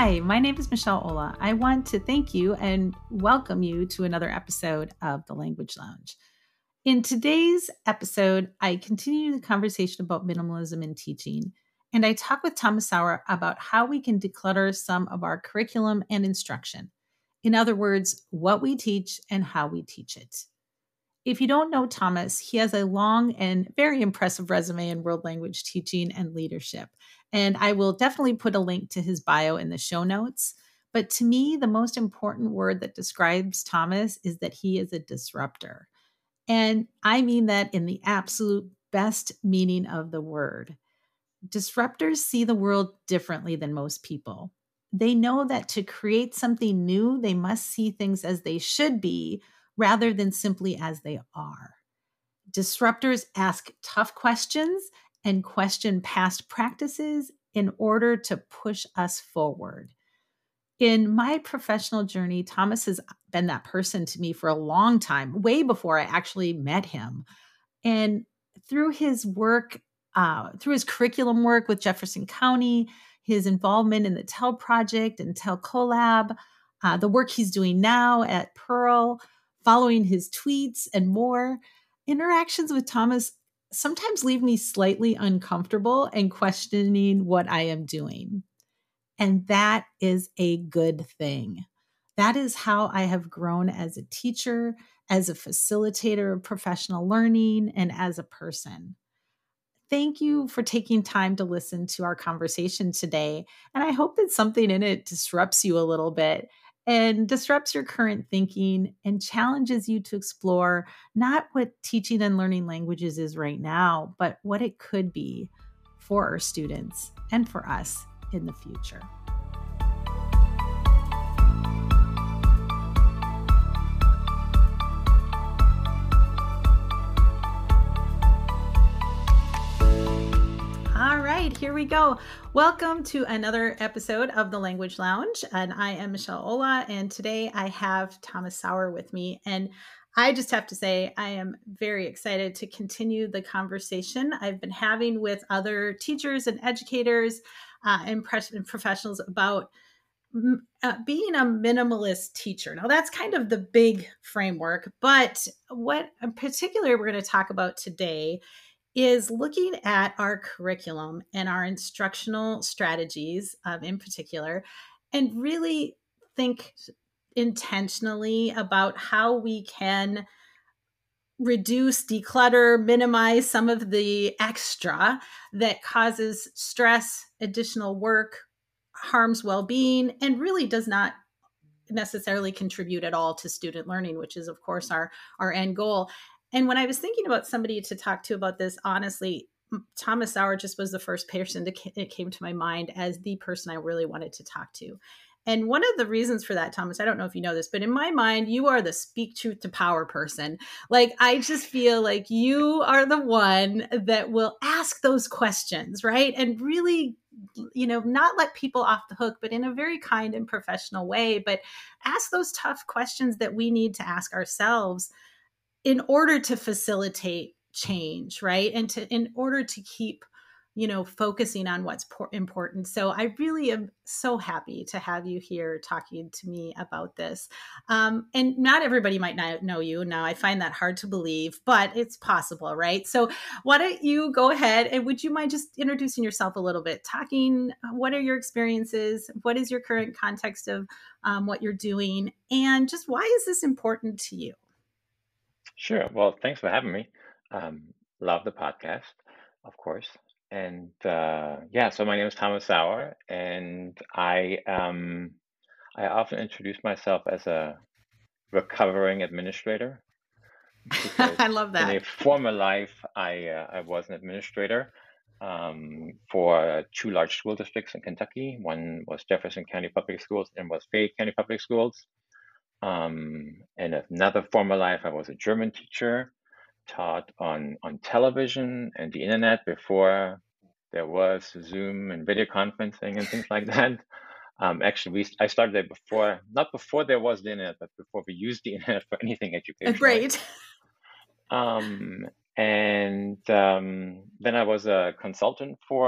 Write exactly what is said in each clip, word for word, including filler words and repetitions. Hi, my name is Michelle Ola. I want to thank you and welcome you to another episode of the Language Lounge. In today's episode, I continue the conversation about minimalism in teaching, and I talk with Thomas Sauer about how we can declutter some of our curriculum and instruction. In other words, what we teach and how we teach it. If you don't know Thomas, he has a long and very impressive resume in world language teaching and leadership. And I will definitely put a link to his bio in the show notes. But to me, the most important word that describes Thomas is that he is a disruptor. And I mean that in the absolute best meaning of the word. Disruptors see the world differently than most people. They know that to create something new, they must see things as they should be, rather than simply as they are. Disruptors ask tough questions and question past practices in order to push us forward. In my professional journey, Thomas has been that person to me for a long time, way before I actually met him. And through his work, uh, through his curriculum work with Jefferson County, his involvement in the TELL project and TELL Collab, uh, the work he's doing now at Pearl, following his tweets and more, interactions with Thomas sometimes leave me slightly uncomfortable and questioning what I am doing. And that is a good thing. That is how I have grown as a teacher, as a facilitator of professional learning, and as a person. Thank you for taking time to listen to our conversation today. And I hope that something in it disrupts you a little bit and disrupts your current thinking and challenges you to explore not what teaching and learning languages is right now, but what it could be for our students and for us in the future. Here we go. Welcome to another episode of the Language Lounge. And I am Michelle Ola. And today I have Thomas Sauer with me. And I just have to say, I am very excited to continue the conversation I've been having with other teachers and educators uh, and, pre- and professionals about Uh, being a minimalist teacher. Now that's kind of the big framework, but what in particular we're going to talk about today is looking at our curriculum and our instructional strategies um, in particular, and really think intentionally about how we can reduce, declutter, minimize some of the extra that causes stress, additional work, harms well-being, and really does not necessarily contribute at all to student learning, which is, of course, our, our end goal. And when I was thinking about somebody to talk to about this, honestly, Thomas Sauer just was the first person that ca- came to my mind as the person I really wanted to talk to. And one of the reasons for that, Thomas, I don't know if you know this, but in my mind, you are the speak truth to power person. Like, I just feel like you are the one that will ask those questions, right? And really, you know, not let people off the hook, but in a very kind and professional way, but ask those tough questions that we need to ask ourselves in order to facilitate change, right? And to, in order to keep, you know, focusing on what's por- important. So I really am so happy to have you here talking to me about this. Um, and not everybody might not know you now. I find that hard to believe, but it's possible, right? So why don't you go ahead and would you mind just introducing yourself a little bit, talking, what are your experiences? What is your current context of um, what you're doing? And just why is this important to you? Sure. Well, thanks for having me. Um, love the podcast, of course. And uh, yeah, so my name is Thomas Sauer, and I um, I often introduce myself as a recovering administrator. I love that. In a former life, I uh, I was an administrator um, for two large school districts in Kentucky. One was Jefferson County Public Schools and was Fayette County Public Schools. Um, in another former life, I was a German teacher, taught on, on television and the internet before there was Zoom and video conferencing and things like that. Um, actually, we I started there before, not before there was the internet, but before we used the internet for anything educational. Great. Um, and um, then I was a consultant for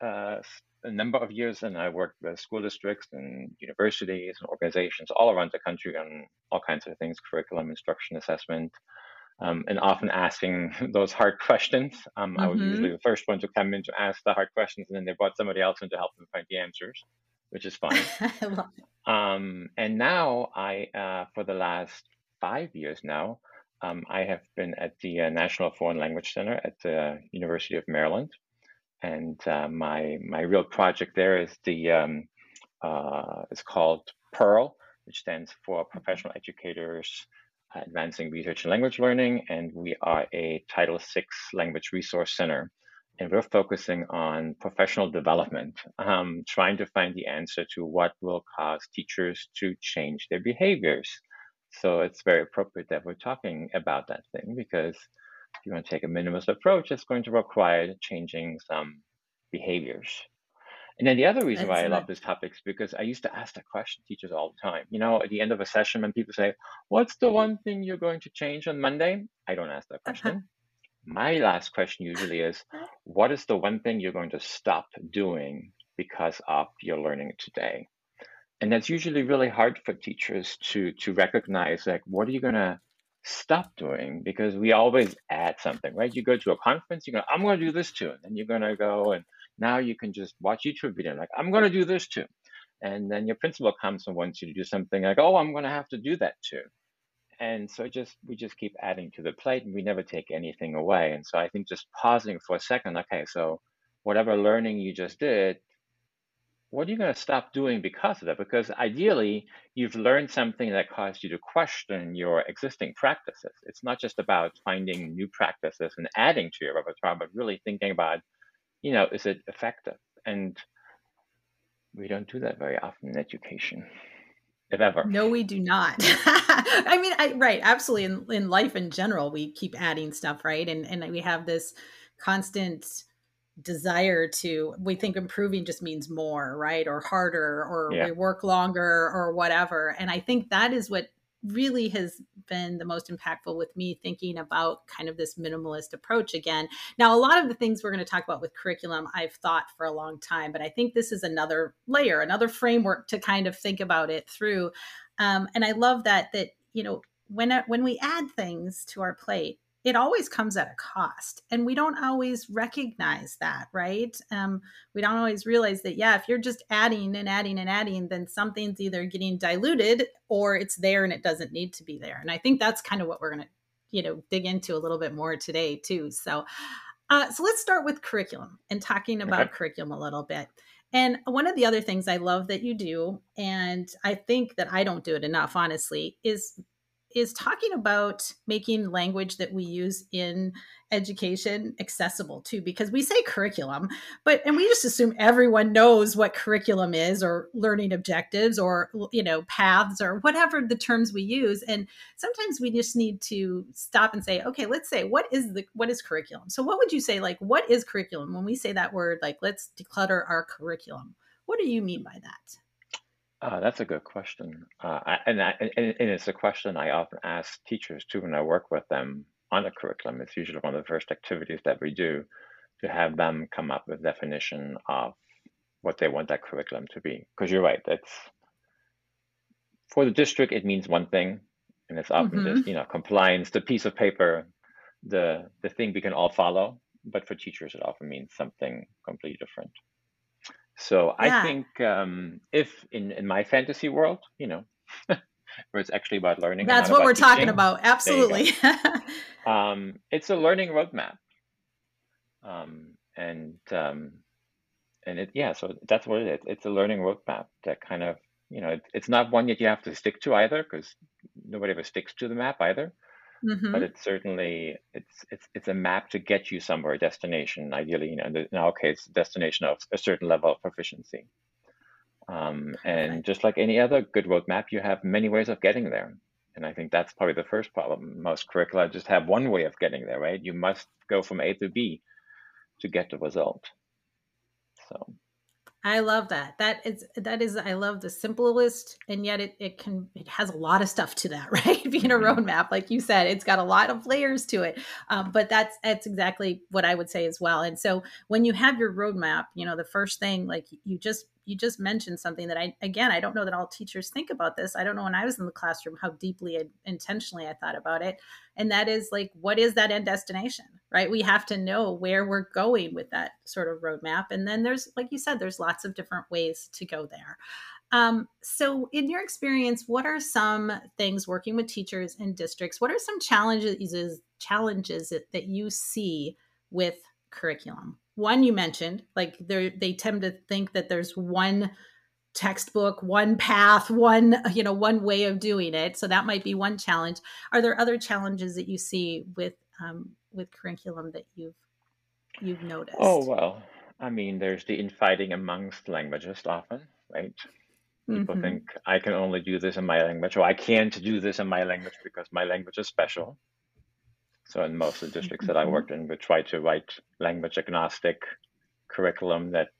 uh, a number of years, and I worked with school districts and universities and organizations all around the country on all kinds of things, curriculum, instruction, assessment, um, and often asking those hard questions. Um, mm-hmm. I was usually the first one to come in to ask the hard questions, and then they brought somebody else in to help them find the answers, which is fun. I love it. Um, and now I, uh, for the last five years now, um, I have been at the uh, National Foreign Language Center at the University of Maryland. And uh, my my real project there is the um, uh, it's called PEARL, which stands for Professional Educators Advancing Research and Language Learning. And we are a Title six Language Resource Center. And we're focusing on professional development, um, trying to find the answer to what will cause teachers to change their behaviors. So it's very appropriate that we're talking about that thing, because if you want to take a minimalist approach, it's going to require changing some behaviors. And then the other reason That's why I love this topic is because I used to ask that question to teachers all the time. You know, at the end of a session, when people say, what's the one thing you're going to change on Monday? I don't ask that question. Uh-huh. My last question usually is, what is the one thing you're going to stop doing because of your learning today? And that's usually really hard for teachers to to recognize, like, what are you going to stop doing? Because we always add something, right? You go to a conference, you go, I'm going to do this too. And then you're going to go, and now you can just watch YouTube video, like, I'm going to do this too. And then your principal comes and wants you to do something like, oh, I'm going to have to do that too. And so just we just keep adding to the plate, and we never take anything away. And so I think just pausing for a second, okay, so whatever learning you just did, what are you going to stop doing because of that? Because ideally, you've learned something that caused you to question your existing practices. It's not just about finding new practices and adding to your repertoire, but really thinking about, you know, is it effective? And we don't do that very often in education. If ever. No, we do not. I mean, I, right. Absolutely. In, in life in general, we keep adding stuff, right? And and we have this constant desire to, we think improving just means more, right? Or harder, or yeah. we work longer or whatever. And I think that is what really has been the most impactful with me thinking about kind of this minimalist approach again. Now, a lot of the things we're going to talk about with curriculum, I've thought for a long time, but I think this is another layer, another framework to kind of think about it through. Um, and I love that, that, you know, when, when we add things to our plate, it always comes at a cost, and we don't always recognize that, right? Um, we don't always realize that, yeah, if you're just adding and adding and adding, then something's either getting diluted or it's there and it doesn't need to be there. And I think that's kind of what we're going to, you know, dig into a little bit more today too. So, uh, so let's start with curriculum and talking about okay. curriculum a little bit. And one of the other things I love that you do, and I think that I don't do it enough, honestly, is is talking about making language that we use in education accessible too, because we say curriculum, but, and we just assume everyone knows what curriculum is, or learning objectives, or, you know, paths, or whatever the terms we use. And sometimes we just need to stop and say, okay, let's say, what is the, what is curriculum? So what would you say, like, what is curriculum? When we say that word, like, let's declutter our curriculum. What do you mean by that? Uh, that's a good question. Uh, I, and, I, and, and it's a question I often ask teachers too when I work with them on a curriculum. It's usually one of the first activities that we do, to have them come up with a definition of what they want that curriculum to be. Because you're right, that's, for the district, it means one thing. And it's often mm-hmm. just, you know, compliance, the piece of paper, the the thing we can all follow. But for teachers, it often means something completely different. So yeah. I think um, if in, in my fantasy world, you know, where it's actually about learning. That's what we're teaching, talking about. Absolutely. um, it's a learning roadmap. Um, and um, and it, yeah, so that's what it is. It's a learning roadmap that kind of, you know, it, it's not one that you have to stick to either, because nobody ever sticks to the map either. Mm-hmm. But it's certainly, it's it's it's a map to get you somewhere, a destination, ideally, you know, in our case, destination of a certain level of proficiency. Um, and right. just like any other good roadmap, you have many ways of getting there. And I think that's probably the first problem. Most curricula just have one way of getting there, right? You must go from A to B to get the result. So I love that. That is, that is, I love the simplest, and yet it, it can, it has a lot of stuff to that, right? Being a roadmap, like you said, it's got a lot of layers to it. Um, but that's, that's exactly what I would say as well. And so when you have your roadmap, you know, the first thing, like you just, you just mentioned something that I, again, I don't know that all teachers think about this. I don't know when I was in the classroom, how deeply and intentionally I thought about it. And that is like, what is that end destination, right? We have to know where we're going with that sort of roadmap. And then there's, like you said, there's lots of different ways to go there. Um, so in your experience, what are some things working with teachers and districts? What are some challenges, challenges that, that you see with curriculum? One you mentioned, like they tend to think that there's one textbook, one path, one, you know, one way of doing it. So that might be one challenge. Are there other challenges that you see with um, with curriculum that you've you've noticed? Oh, well, I mean, there's the infighting amongst languages often, right? People mm-hmm. think I can only do this in my language, or I can't do this in my language because my language is special. So in most of the districts that I worked in, we try to write language agnostic curriculum that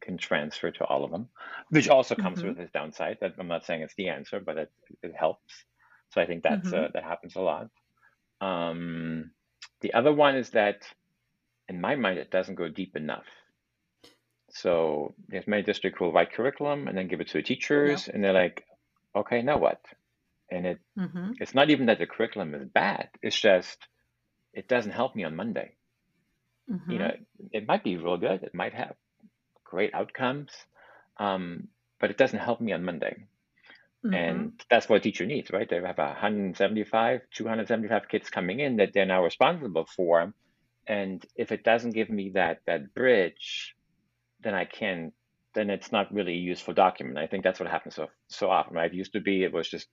can transfer to all of them, which also comes mm-hmm. with its downside. That I'm not saying it's the answer, but it, it helps. So I think that's mm-hmm. uh, that happens a lot. Um, the other one is that, in my mind, it doesn't go deep enough. So there's many districts will write curriculum and then give it to the teachers, yep. and they're like, okay, now what? And it mm-hmm. it's not even that the curriculum is bad. It's just, it doesn't help me on Monday. Mm-hmm. You know, it, it might be real good. It might have great outcomes, um, but it doesn't help me on Monday. Mm-hmm. And that's what a teacher needs, right? They have one hundred seventy-five, two hundred seventy-five kids coming in that they're now responsible for. And if it doesn't give me that that bridge, then I can't, then it's not really a useful document. I think that's what happens so, so often, right? It used to be, it was just,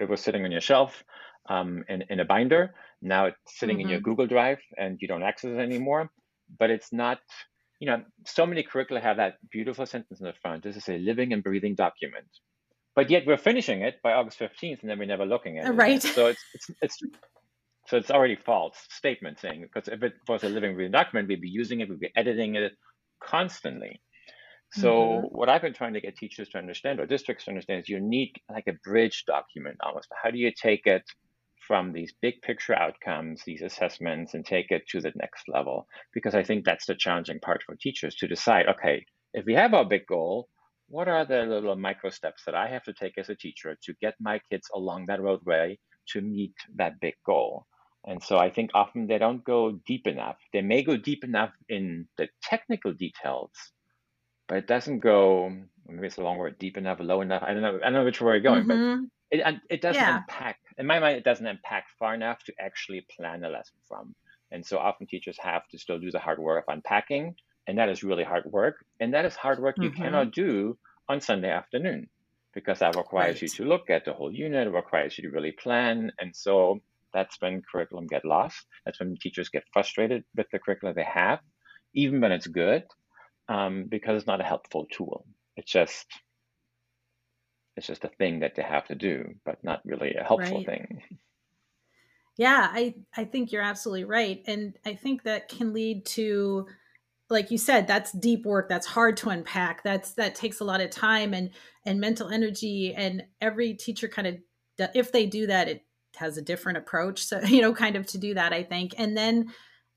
it was sitting on your shelf um, in, in a binder. Now it's sitting mm-hmm. in your Google Drive and you don't access it anymore. But it's not, you know, so many curricula have that beautiful sentence in the front. This is a living and breathing document. But yet we're finishing it by August fifteenth and then we're never looking at it. Right. So it's, it's, it's, so it's already false statement saying, because if it was a living, breathing document, we'd be using it, we'd be editing it constantly. So mm-hmm. what I've been trying to get teachers to understand, or districts to understand, is you need like a bridge document almost. How do you take it from these big picture outcomes, these assessments, and take it to the next level? Because I think that's the challenging part for teachers to decide, okay, if we have our big goal, what are the little micro steps that I have to take as a teacher to get my kids along that roadway to meet that big goal? And so I think often they don't go deep enough. They may go deep enough in the technical details, but it doesn't go, maybe it's a long word, deep enough, low enough. I don't know. I don't know which way we're going, mm-hmm. but it it doesn't yeah. impact. In my mind, it doesn't impact far enough to actually plan a lesson from. And so often teachers have to still do the hard work of unpacking, and that is really hard work. And that is hard work mm-hmm. you cannot do on Sunday afternoon, because that requires right. you to look at the whole unit. It requires you to really plan. And so that's when curriculum get lost. That's when teachers get frustrated with the curriculum they have, even when it's good. Um, because it's not a helpful tool. It's just, it's just a thing that they have to do, but not really a helpful right. thing. Yeah, I, I think you're absolutely right. And I think that can lead to, like you said, that's deep work. That's hard to unpack. That's, that takes a lot of time and, and mental energy. And every teacher kind of, if they do that, it has a different approach. So, you know, kind of to do that, I think. And then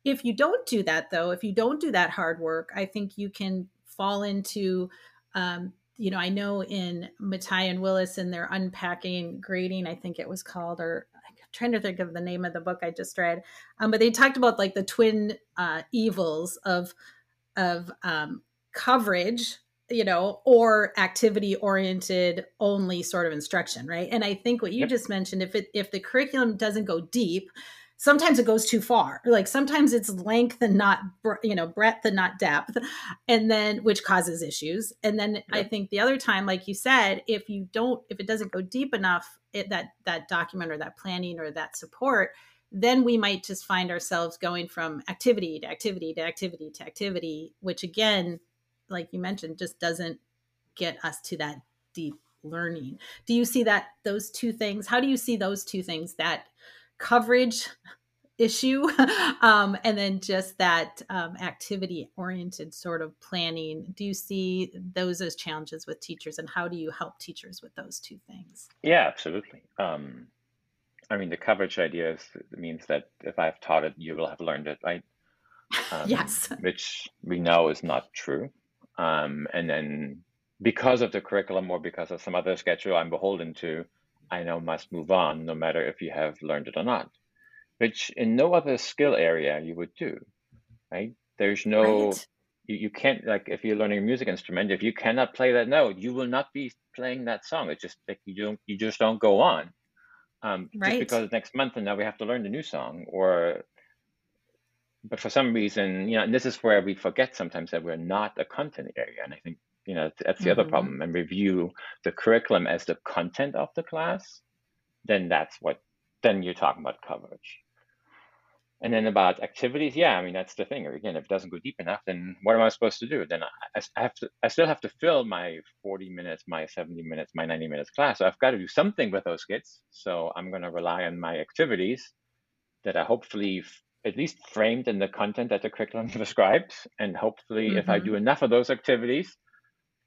if you don't do that, though, if you don't do that hard work, I think you can fall into, um, you know, I know in Matai and Willis and their unpacking grading, I think it was called, or I'm trying to think of the name of the book I just read, um, but they talked about like the twin uh, evils of of um, coverage, you know, or activity oriented only sort of instruction, right? And I think what you yep. just mentioned, if it if the curriculum doesn't go deep, sometimes it goes too far. Like sometimes it's length and not, you know, breadth and not depth, and then which causes issues. And then yep. I think the other time, like you said, if you don't, if it doesn't go deep enough, it, that that document or that planning or that support, then we might just find ourselves going from activity to activity to activity to activity, which again, like you mentioned, just doesn't get us to that deep learning. Do you see that those two things? How do you see those two things that coverage issue. Um, and then just that um, activity-oriented sort of planning. Do you see those as challenges with teachers, and how do you help teachers with those two things? Yeah, absolutely. Um, I mean, the coverage idea is, means that if I've taught it, you will have learned it, right? Um, yes. Which we know is not true. Um, and then because of the curriculum or because of some other schedule I'm beholden to, I now must move on, no matter if you have learned it or not, which in no other skill area you would do, right? There's no, right. You, you can't, like if you're learning a music instrument, if you cannot play that note, you will not be playing that song. It's just like you don't, you just don't go on. Um, right. Just because next month and now we have to learn the new song, or, but for some reason, you know, and this is where we forget sometimes that we're not a content area. And I think, you know, that's the mm-hmm. other problem. And we view the curriculum as the content of the class, then that's what, then you're talking about coverage. And then about activities, yeah, I mean, that's the thing. Again, if it doesn't go deep enough, then what am I supposed to do? Then I, I have to, I still have to fill my forty minutes, my seventy minutes, my ninety minutes class. So I've got to do something with those kids. So I'm going to rely on my activities that are hopefully f- at least framed in the content that the curriculum prescribes. And hopefully mm-hmm. if I do enough of those activities,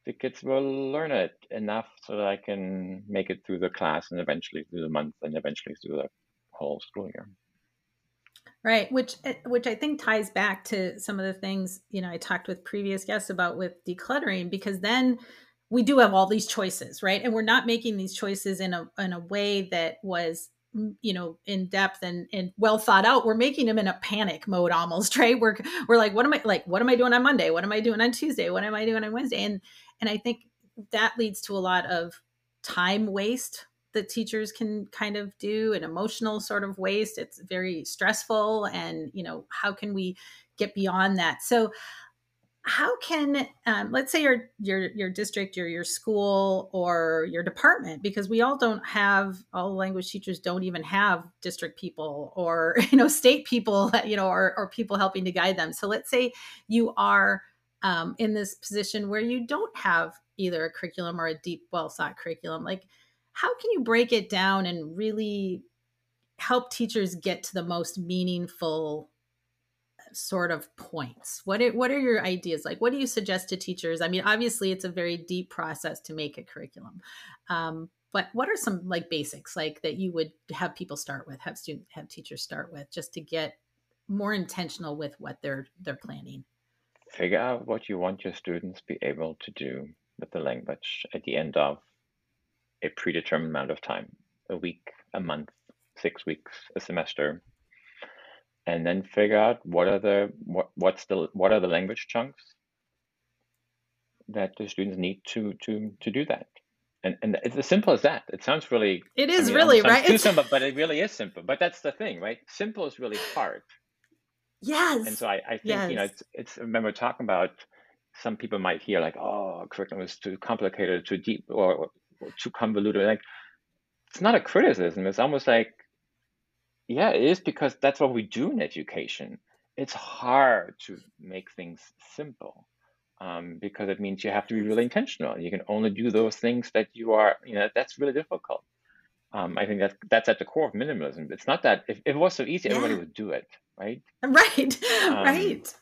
the kids will learn it enough so that I can make it through the class and eventually through the month and eventually through the whole school year. Right, which which I think ties back to some of the things, you know, I talked with previous guests about with decluttering, because then we do have all these choices, right? And we're not making these choices in a in a way that was, you know, in depth and, and well thought out. We're making them in a panic mode almost, right? We're we're like, what am I like? What am I doing on Monday? What am I doing on Tuesday? What am I doing on Wednesday? And and I think that leads to a lot of time waste that teachers can kind of do, an emotional sort of waste. It's very stressful. And, you know, how can we get beyond that? So how can, um, let's say your, your, your district or your school or your department, because we all don't have, all language teachers don't even have district people or, you know, state people, you know, or, or people helping to guide them. So let's say you are um, in this position where you don't have either a curriculum or a deep, well-thought curriculum. Like, how can you break it down and really help teachers get to the most meaningful sort of points? What are, what are your ideas? Like, what do you suggest to teachers? I mean, obviously it's a very deep process to make a curriculum. Um, but what are some like basics like that you would have people start with, have students, have teachers start with, just to get more intentional with what they're, they're planning? Figure out what you want your students be able to do with the language at the end of a predetermined amount of time, a week, a month, six weeks, a semester, and then figure out what are the what, what's the what are the language chunks that the students need to to to do that. And and it's as simple as that. It sounds really it is I mean, really it right. Too simple, but it really is simple. But that's the thing, right? Simple is really hard. Yes. And so I, I think yes. you know it's it's I remember talking about some people might hear like, oh, curriculum is too complicated, too deep, or Or too convoluted. Like, it's not a criticism. It's almost like, yeah, it is, because that's what we do in education. It's hard to make things simple um, because it means you have to be really intentional. You can only do those things that you are, you know, that's really difficult. Um, I think that's, that's at the core of minimalism. It's not that if, if it was so easy, yeah. everybody would do it, right? Right, um, right.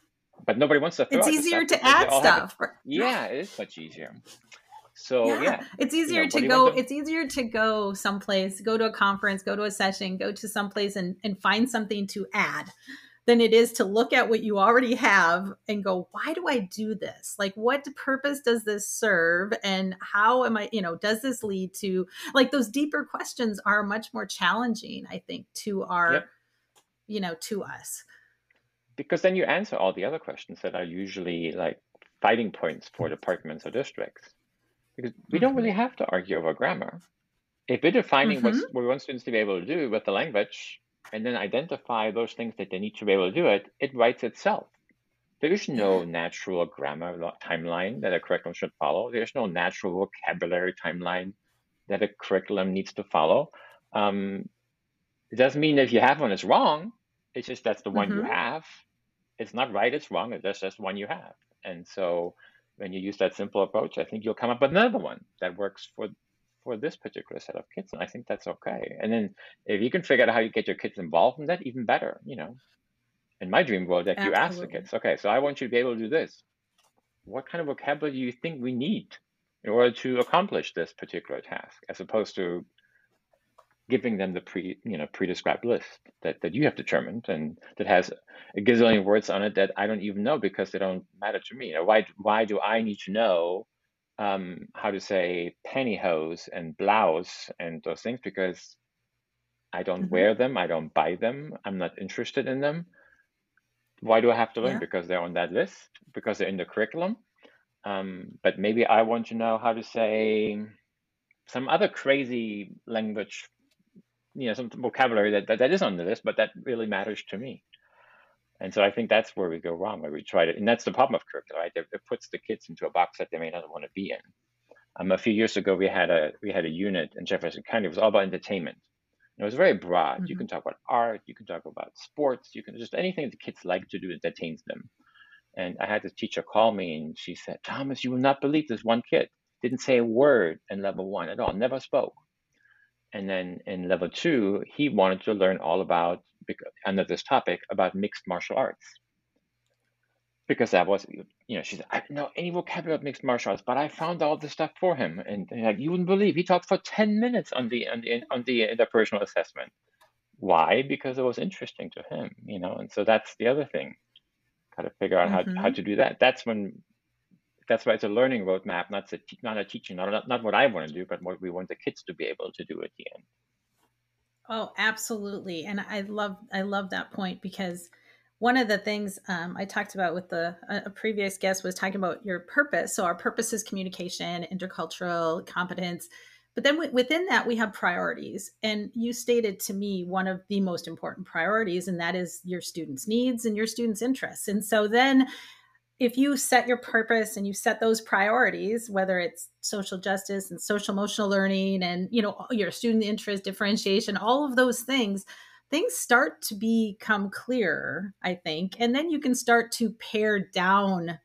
But nobody wants to. It's easier to add stuff. Yeah, it is much easier. So yeah, yeah, it's easier you know, to go, to... it's easier to go someplace, go to a conference, go to a session, go to someplace and, and find something to add than it is to look at what you already have and go, why do I do this? Like, what purpose does this serve? And how am I, you know, does this lead to, like, those deeper questions are much more challenging, I think, to our, yep. you know, to us. Because then you answer all the other questions that are usually like fighting points for departments or districts. Because we don't really have to argue over grammar. If we're defining mm-hmm. what we want students to be able to do with the language and then identify those things that they need to be able to do it, it writes itself. There is no natural grammar timeline that a curriculum should follow. There's no natural vocabulary timeline that a curriculum needs to follow. Um, it doesn't mean that if you have one, it's wrong. It's just that's the one mm-hmm. you have. It's not right, it's wrong. That's just the one you have. And so... when you use that simple approach, I think you'll come up with another one that works for for this particular set of kids. And I think that's okay. And then if you can figure out how you get your kids involved in that, even better, you know. In my dream world, like, you ask the kids, okay, so I want you to be able to do this. What kind of vocabulary do you think we need in order to accomplish this particular task, as opposed to giving them the pre, you know, pre-described list that, that you have determined and that has a gazillion words on it that I don't even know because they don't matter to me. You know, why, why do I need to know um, how to say pantyhose and blouse and those things? Because I don't mm-hmm. wear them. I don't buy them. I'm not interested in them. Why do I have to learn? Yeah. Because they're on that list, because they're in the curriculum. Um, but maybe I want to know how to say some other crazy language, you know, some vocabulary that, that, that is on the list, but that really matters to me. And so I think that's where we go wrong, where we try to, and that's the problem of curriculum, right? It, it puts the kids into a box that they may not want to be in. Um, a few years ago, we had a we had a unit in Jefferson County. It was all about entertainment. And it was very broad. Mm-hmm. You can talk about art, you can talk about sports, you can just anything the kids like to do entertains them. And I had this teacher call me and she said, Thomas, you will not believe this one kid didn't say a word in level one at all, never spoke. And then in level two, he wanted to learn all about, under this topic, about mixed martial arts. Because that was, you know, she said, I didn't know any vocabulary about mixed martial arts, but I found all this stuff for him. And, and like, you wouldn't believe, he talked for ten minutes on the on the, on the interpersonal assessment. Why? Because it was interesting to him, you know? And so that's the other thing, how to figure out mm-hmm. how, how to do that. That's when, that's why it's a learning roadmap, not a, not a teaching, not, not what I want to do, but what we want the kids to be able to do at the end. Oh, absolutely. And I love, I love that point, because one of the things um, I talked about with the a previous guest was talking about your purpose. So our purpose is communication, intercultural competence, but then w- within that we have priorities. And you stated to me one of the most important priorities, and that is your students' needs and your students' interests. And so then if you set your purpose and you set those priorities, whether it's social justice and social emotional learning and, you know, your student interest, differentiation, all of those things, things start to become clearer, I think. And then you can start to pare down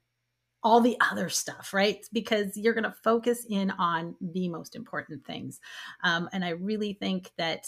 all the other stuff, right? Because you're going to focus in on the most important things. Um, and I really think that,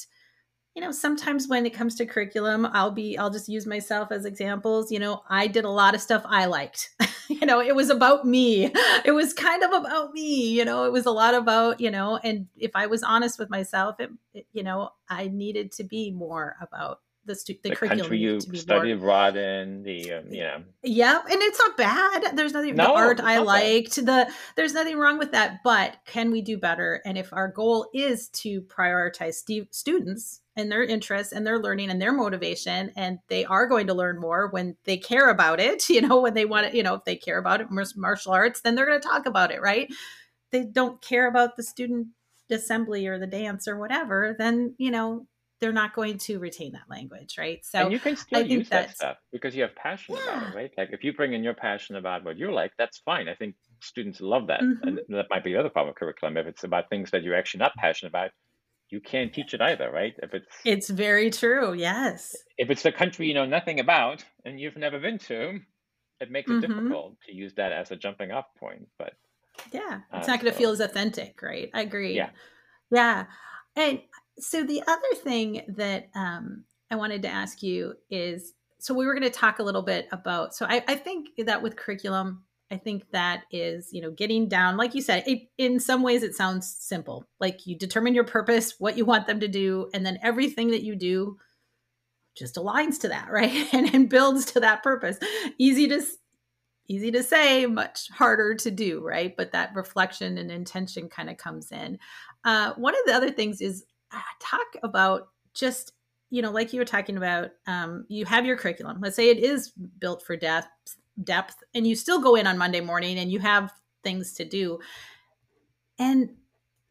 you know, sometimes when it comes to curriculum, I'll be, I'll just use myself as examples. You know, I did a lot of stuff I liked. You know, it was about me. It was kind of about me, you know, it was a lot about, you know, and if I was honest with myself, it, it you know, I needed to be more about the, stu- the, the curriculum. The country you study abroad in, the, um, you know. Yeah, and it's not bad. There's nothing, no, the art I liked, bad. the there's nothing wrong with that, but can we do better? And if our goal is to prioritize st- students and their interests and their learning and their motivation, and they are going to learn more when they care about it, you know, when they want to, you know, if they care about it, martial arts, then they're going to talk about it, right? They don't care about the student assembly or the dance or whatever, then, you know, they're not going to retain that language, right? So and you can still I use that stuff because you have passion yeah. about it, right? Like if you bring in your passion about what you like, that's fine. I think students love that. Mm-hmm. And that might be the other problem with curriculum. If it's about things that you're actually not passionate about, you can't teach it either, right? If it's It's very true, yes. If it's a country you know nothing about and you've never been to, it makes it mm-hmm. difficult to use that as a jumping off point. But yeah, it's uh, not going to so. feel as authentic, right? I agree. Yeah. Yeah. And so the other thing that um, I wanted to ask you is, so we were going to talk a little bit about, so I, I think that with curriculum, I think that is, you know, getting down, like you said, it, in some ways it sounds simple. Like you determine your purpose, what you want them to do, and then everything that you do just aligns to that, right? And, and builds to that purpose. Easy to, easy to say, much harder to do, right? But that reflection and intention kind of comes in. Uh, one of the other things is uh, talk about just, you know, like you were talking about, um, you have your curriculum. Let's say it is built for death. depth and you still go in on Monday morning and you have things to do. And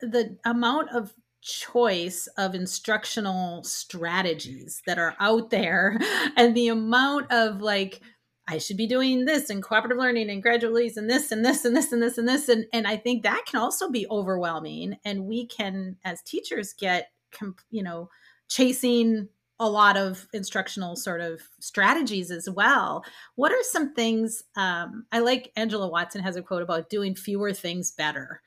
the amount of choice of instructional strategies that are out there and the amount of like, I should be doing this and cooperative learning and graduate release and this and this and this and this and this. And, and I think that can also be overwhelming. And we can, as teachers, get, you know, chasing a lot of instructional sort of strategies as well. What are some things, um, I like Angela Watson has a quote about doing fewer things better.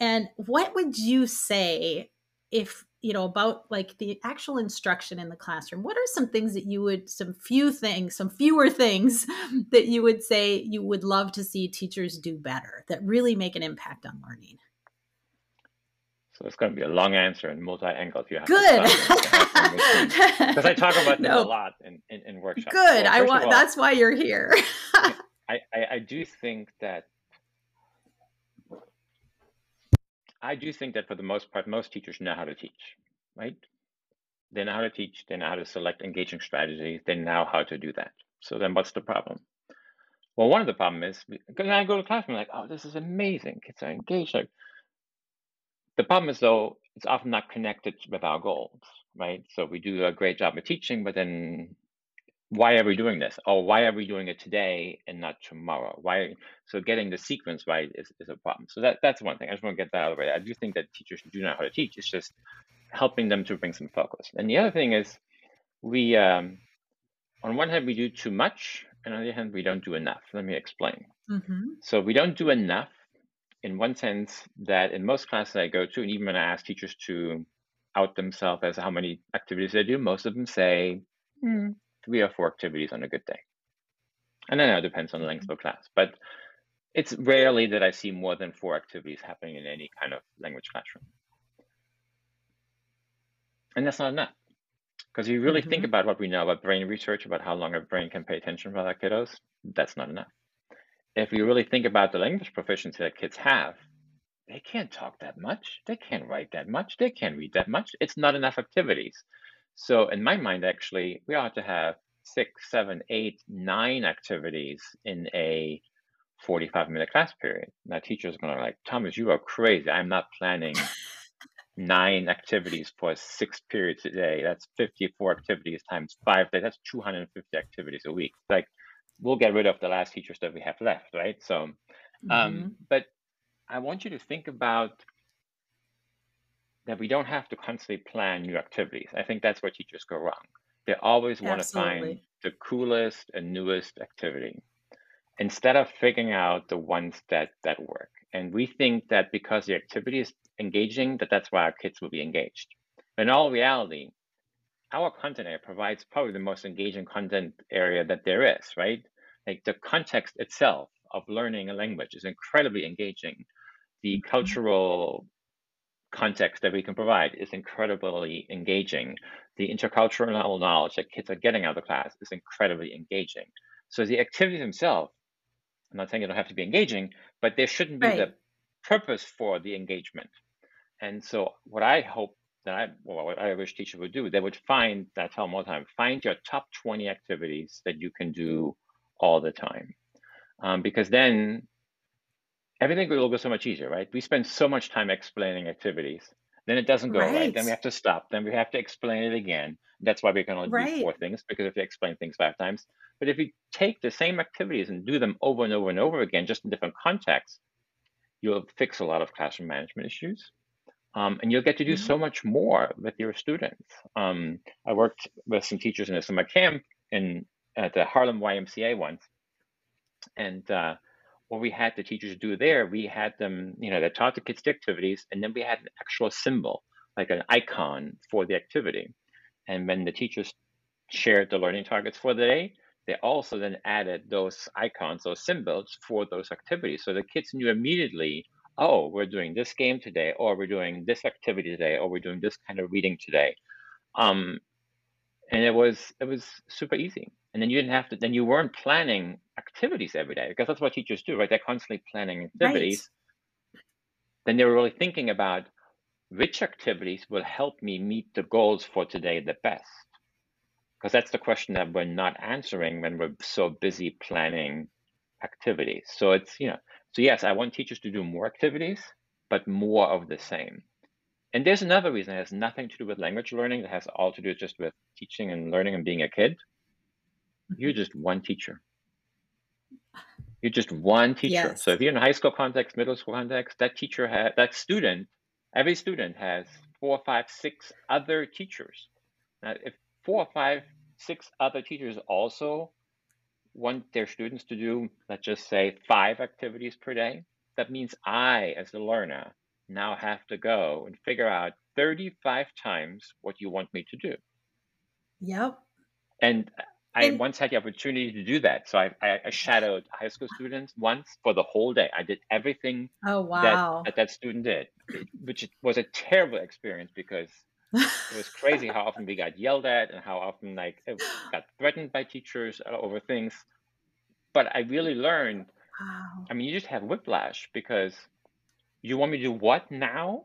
And what would you say if, you know, about like the actual instruction in the classroom? What are some things that you would, some few things, some fewer things that you would say you would love to see teachers do better that really make an impact on learning? So it's going to be a long answer and multi-angled. You have good. Because I talk about no. this a lot in, in, in workshops. Good. Well, I want. All, that's why you're here. I, I, I do think that I do think that for the most part, most teachers know how to teach, right? They know how to teach, they know how to select engaging strategies, they know how to do that. So then what's the problem? Well, one of the problem is, because I go to the classroom like, oh, this is amazing, kids are engaged. The problem is though, it's often not connected with our goals, right? So we do a great job of teaching, but then why are we doing this? Or why are we doing it today and not tomorrow? Why? So getting the sequence right is, is a problem. So that, that's one thing. I just want to get that out of the way. I do think that teachers do know how to teach. It's just helping them to bring some focus. And the other thing is we, um, on one hand, we do too much. And on the other hand, we don't do enough. Let me explain. Mm-hmm. So we don't do enough in one sense that in most classes I go to, and even when I ask teachers to out themselves as how many activities they do, most of them say, hmm. three or four activities on a good day. And I know it depends on the length of the class, but it's rarely that I see more than four activities happening in any kind of language classroom. And that's not enough. Because if you really mm-hmm. think about what we know about brain research, about how long a brain can pay attention for our kiddos, that's not enough. If you really think about the language proficiency that kids have, they can't talk that much. They can't write that much. They can't read that much. It's not enough activities. So in my mind, actually, we ought to have six, seven, eight, nine activities in a forty-five minute class period. Now, teachers are going to be like, Thomas, you are crazy. I'm not planning nine activities for six periods a day. That's fifty-four activities times five days. That's two hundred fifty activities a week. Like, we'll get rid of the last teachers that we have left, right? So, mm-hmm. um, but I want you to think about that we don't have to constantly plan new activities. I think that's where teachers go wrong. They always want Absolutely. To find the coolest and newest activity instead of figuring out the ones that, that work. And we think that because the activity is engaging, that that's why our kids will be engaged. In all reality, our content area provides probably the most engaging content area that there is, right? Like the context itself of learning a language is incredibly engaging. The mm-hmm. cultural context that we can provide is incredibly engaging. The intercultural knowledge that kids are getting out of the class is incredibly engaging. So the activities themselves, I'm not saying they don't have to be engaging, but there shouldn't be right. the purpose for the engagement. And so what I hope that I, well, what I wish teachers would do, they would find, I tell them all the time, find your top twenty activities that you can do all the time. Um, because then everything will go so much easier, right? We spend so much time explaining activities. Then it doesn't go right. right. Then we have to stop. Then we have to explain it again. That's why we can only right. do four things, because if you explain things five times. But if you take the same activities and do them over and over and over again, just in different contexts, you'll fix a lot of classroom management issues. Um, and you'll get to do mm-hmm. so much more with your students. Um, I worked with some teachers in a summer camp in at the Harlem Y M C A once. And uh, what we had the teachers do there, we had them, you know, they taught the kids the activities, and then we had an actual symbol, like an icon for the activity. And when the teachers shared the learning targets for the day, they also then added those icons, those symbols for those activities. So the kids knew immediately, oh, we're doing this game today, or we're doing this activity today, or we're doing this kind of reading today. Um, and it was it was super easy. And then you didn't have to, then you weren't planning activities every day, because that's what teachers do, right? They're constantly planning activities. Right. Then they were really thinking about which activities will help me meet the goals for today the best. Because that's the question that we're not answering when we're so busy planning activities. So it's, you know, so yes, I want teachers to do more activities, but more of the same. And there's another reason that has nothing to do with language learning. That has all to do just with teaching and learning and being a kid. You're just one teacher. You're just one teacher. Yes. So if you're in high school context, middle school context, that teacher has, that student, every student has four, five, six other teachers. Now, if four, five, six other teachers also want their students to do, let's just say, five activities per day, that means I, as the learner, now have to go and figure out thirty-five times what you want me to do. Yep. And I and, once had the opportunity to do that. So I, I shadowed high school students once for the whole day. I did everything oh, wow. that, that that student did, which was a terrible experience because it was crazy how often we got yelled at and how often like it got threatened by teachers over things. But I really learned, wow. I mean, you just have whiplash because you want me to do what now?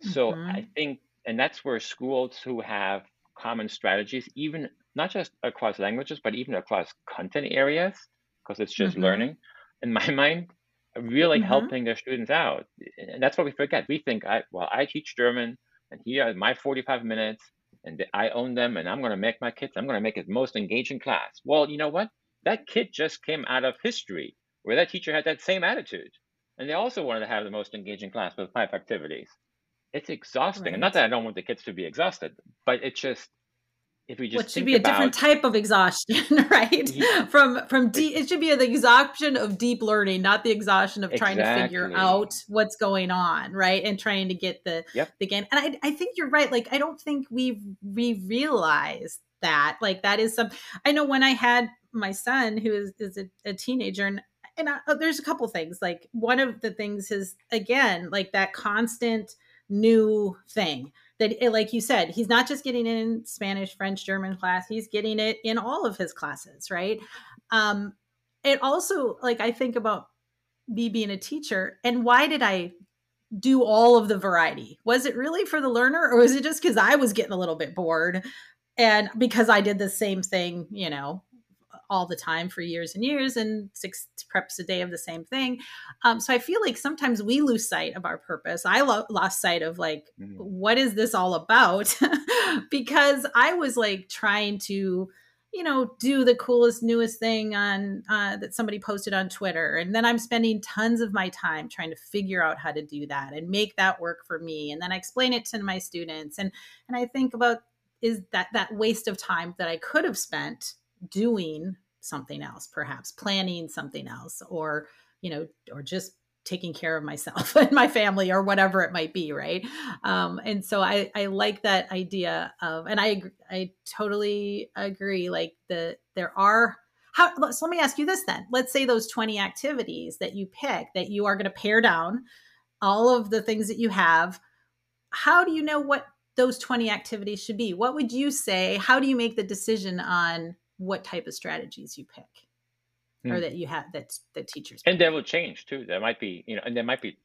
So mm-hmm. I think, and that's where schools who have common strategies, even not just across languages, but even across content areas, because it's just mm-hmm. learning, in my mind, really mm-hmm. helping their students out. And that's what we forget. We think, I, well, I teach German, and here are my forty-five minutes, and I own them, and I'm going to make my kids, I'm going to make it most engaging class. Well, you know what? That kid just came out of history, where that teacher had that same attitude. And they also wanted to have the most engaging class with five activities. It's exhausting. Right. And not that I don't want the kids to be exhausted, but it's just, if we just well, it should be a about, different type of exhaustion, right? Yeah. From from de- it should be the exhaustion of deep learning, not the exhaustion of exactly. trying to figure out what's going on, right? And trying to get the yep. the game. And I I think you're right. Like I don't think we we realize that. Like that is some. I know when I had my son, who is is a, a teenager, and and I, oh, there's a couple things. Like one of the things is again like that constant new thing. That, like you said, he's not just getting it in Spanish, French, German class. He's getting it in all of his classes, right? Um, it also, like, I think about me being a teacher and why did I do all of the variety? Was it really for the learner or was it just because I was getting a little bit bored and because I did the same thing, you know, all the time for years and years and six preps a day of the same thing. Um, so I feel like sometimes we lose sight of our purpose. I lo- lost sight of like, mm-hmm. what is this all about? Because I was like trying to, you know, do the coolest, newest thing on uh, that somebody posted on Twitter. And then I'm spending tons of my time trying to figure out how to do that and make that work for me. And then I explain it to my students. And, and I think about is that that waste of time that I could have spent doing something else, perhaps planning something else, or, you know, or just taking care of myself and my family or whatever it might be. Right. Um, and so I, I like that idea of, and I, I totally agree. Like the, there are, how, so let me ask you this then, let's say those twenty activities that you pick that you are going to pare down all of the things that you have. How do you know what those twenty activities should be? What would you say? How do you make the decision on what type of strategies you pick or that you have that the teachers pick? And that will change too. There might be, you know, and there might be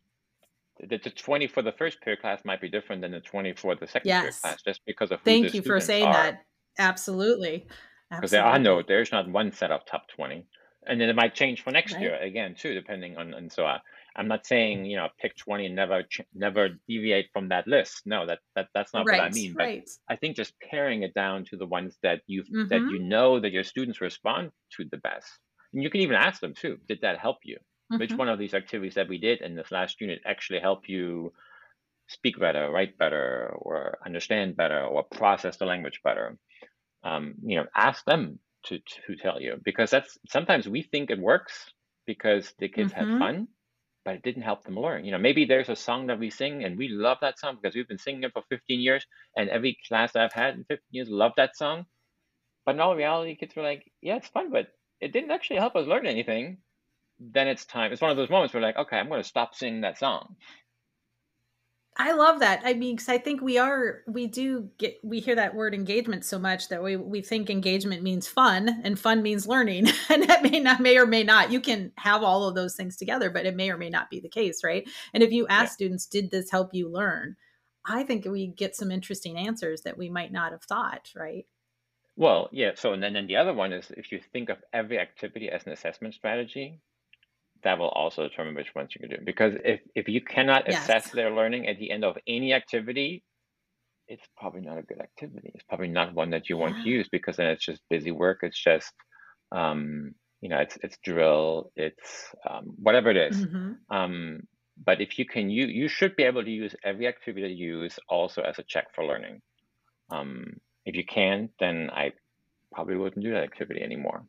the, the twenty for the first period class might be different than the twenty for the second yes. period class, just because of who Thank the you for saying are. That. Absolutely. Because there are no, there's not one set of top twenty. And then it might change for next right. year again too, depending on, and so I, I'm not saying, you know, pick twenty and never, never deviate from that list. No, that, that that's not right, what I mean. But right. I think just paring it down to the ones that you mm-hmm. that you know that your students respond to the best. And you can even ask them too, did that help you? Mm-hmm. Which one of these activities that we did in this last unit actually help you speak better, write better, or understand better, or process the language better? Um, you know, ask them to, to tell you, because that's sometimes we think it works because the kids mm-hmm. had fun, but it didn't help them learn. You know, maybe there's a song that we sing and we love that song because we've been singing it for fifteen years and every class that I've had in fifteen years loved that song. But in all reality, kids were like, yeah, it's fun, but it didn't actually help us learn anything. Then it's time. It's one of those moments where like, okay, I'm going to stop singing that song. I love that. I mean, because I think we are, we do get, we hear that word engagement so much that we, we think engagement means fun and fun means learning. And that may not, may or may not, you can have all of those things together, but it may or may not be the case, right? And if you ask yeah. students, did this help you learn? I think we get some interesting answers that we might not have thought, right? Well, yeah. So, and then, then the other one is if you think of every activity as an assessment strategy, that will also determine which ones you can do. Because if, if you cannot yes. assess their learning at the end of any activity, it's probably not a good activity. It's probably not one that you want yeah. to use because then it's just busy work. It's just, um, you know, it's it's drill, it's um, whatever it is. Mm-hmm. Um, but if you can, you, you should be able to use every activity you use also as a check for learning. Um, if you can't, then I probably wouldn't do that activity anymore.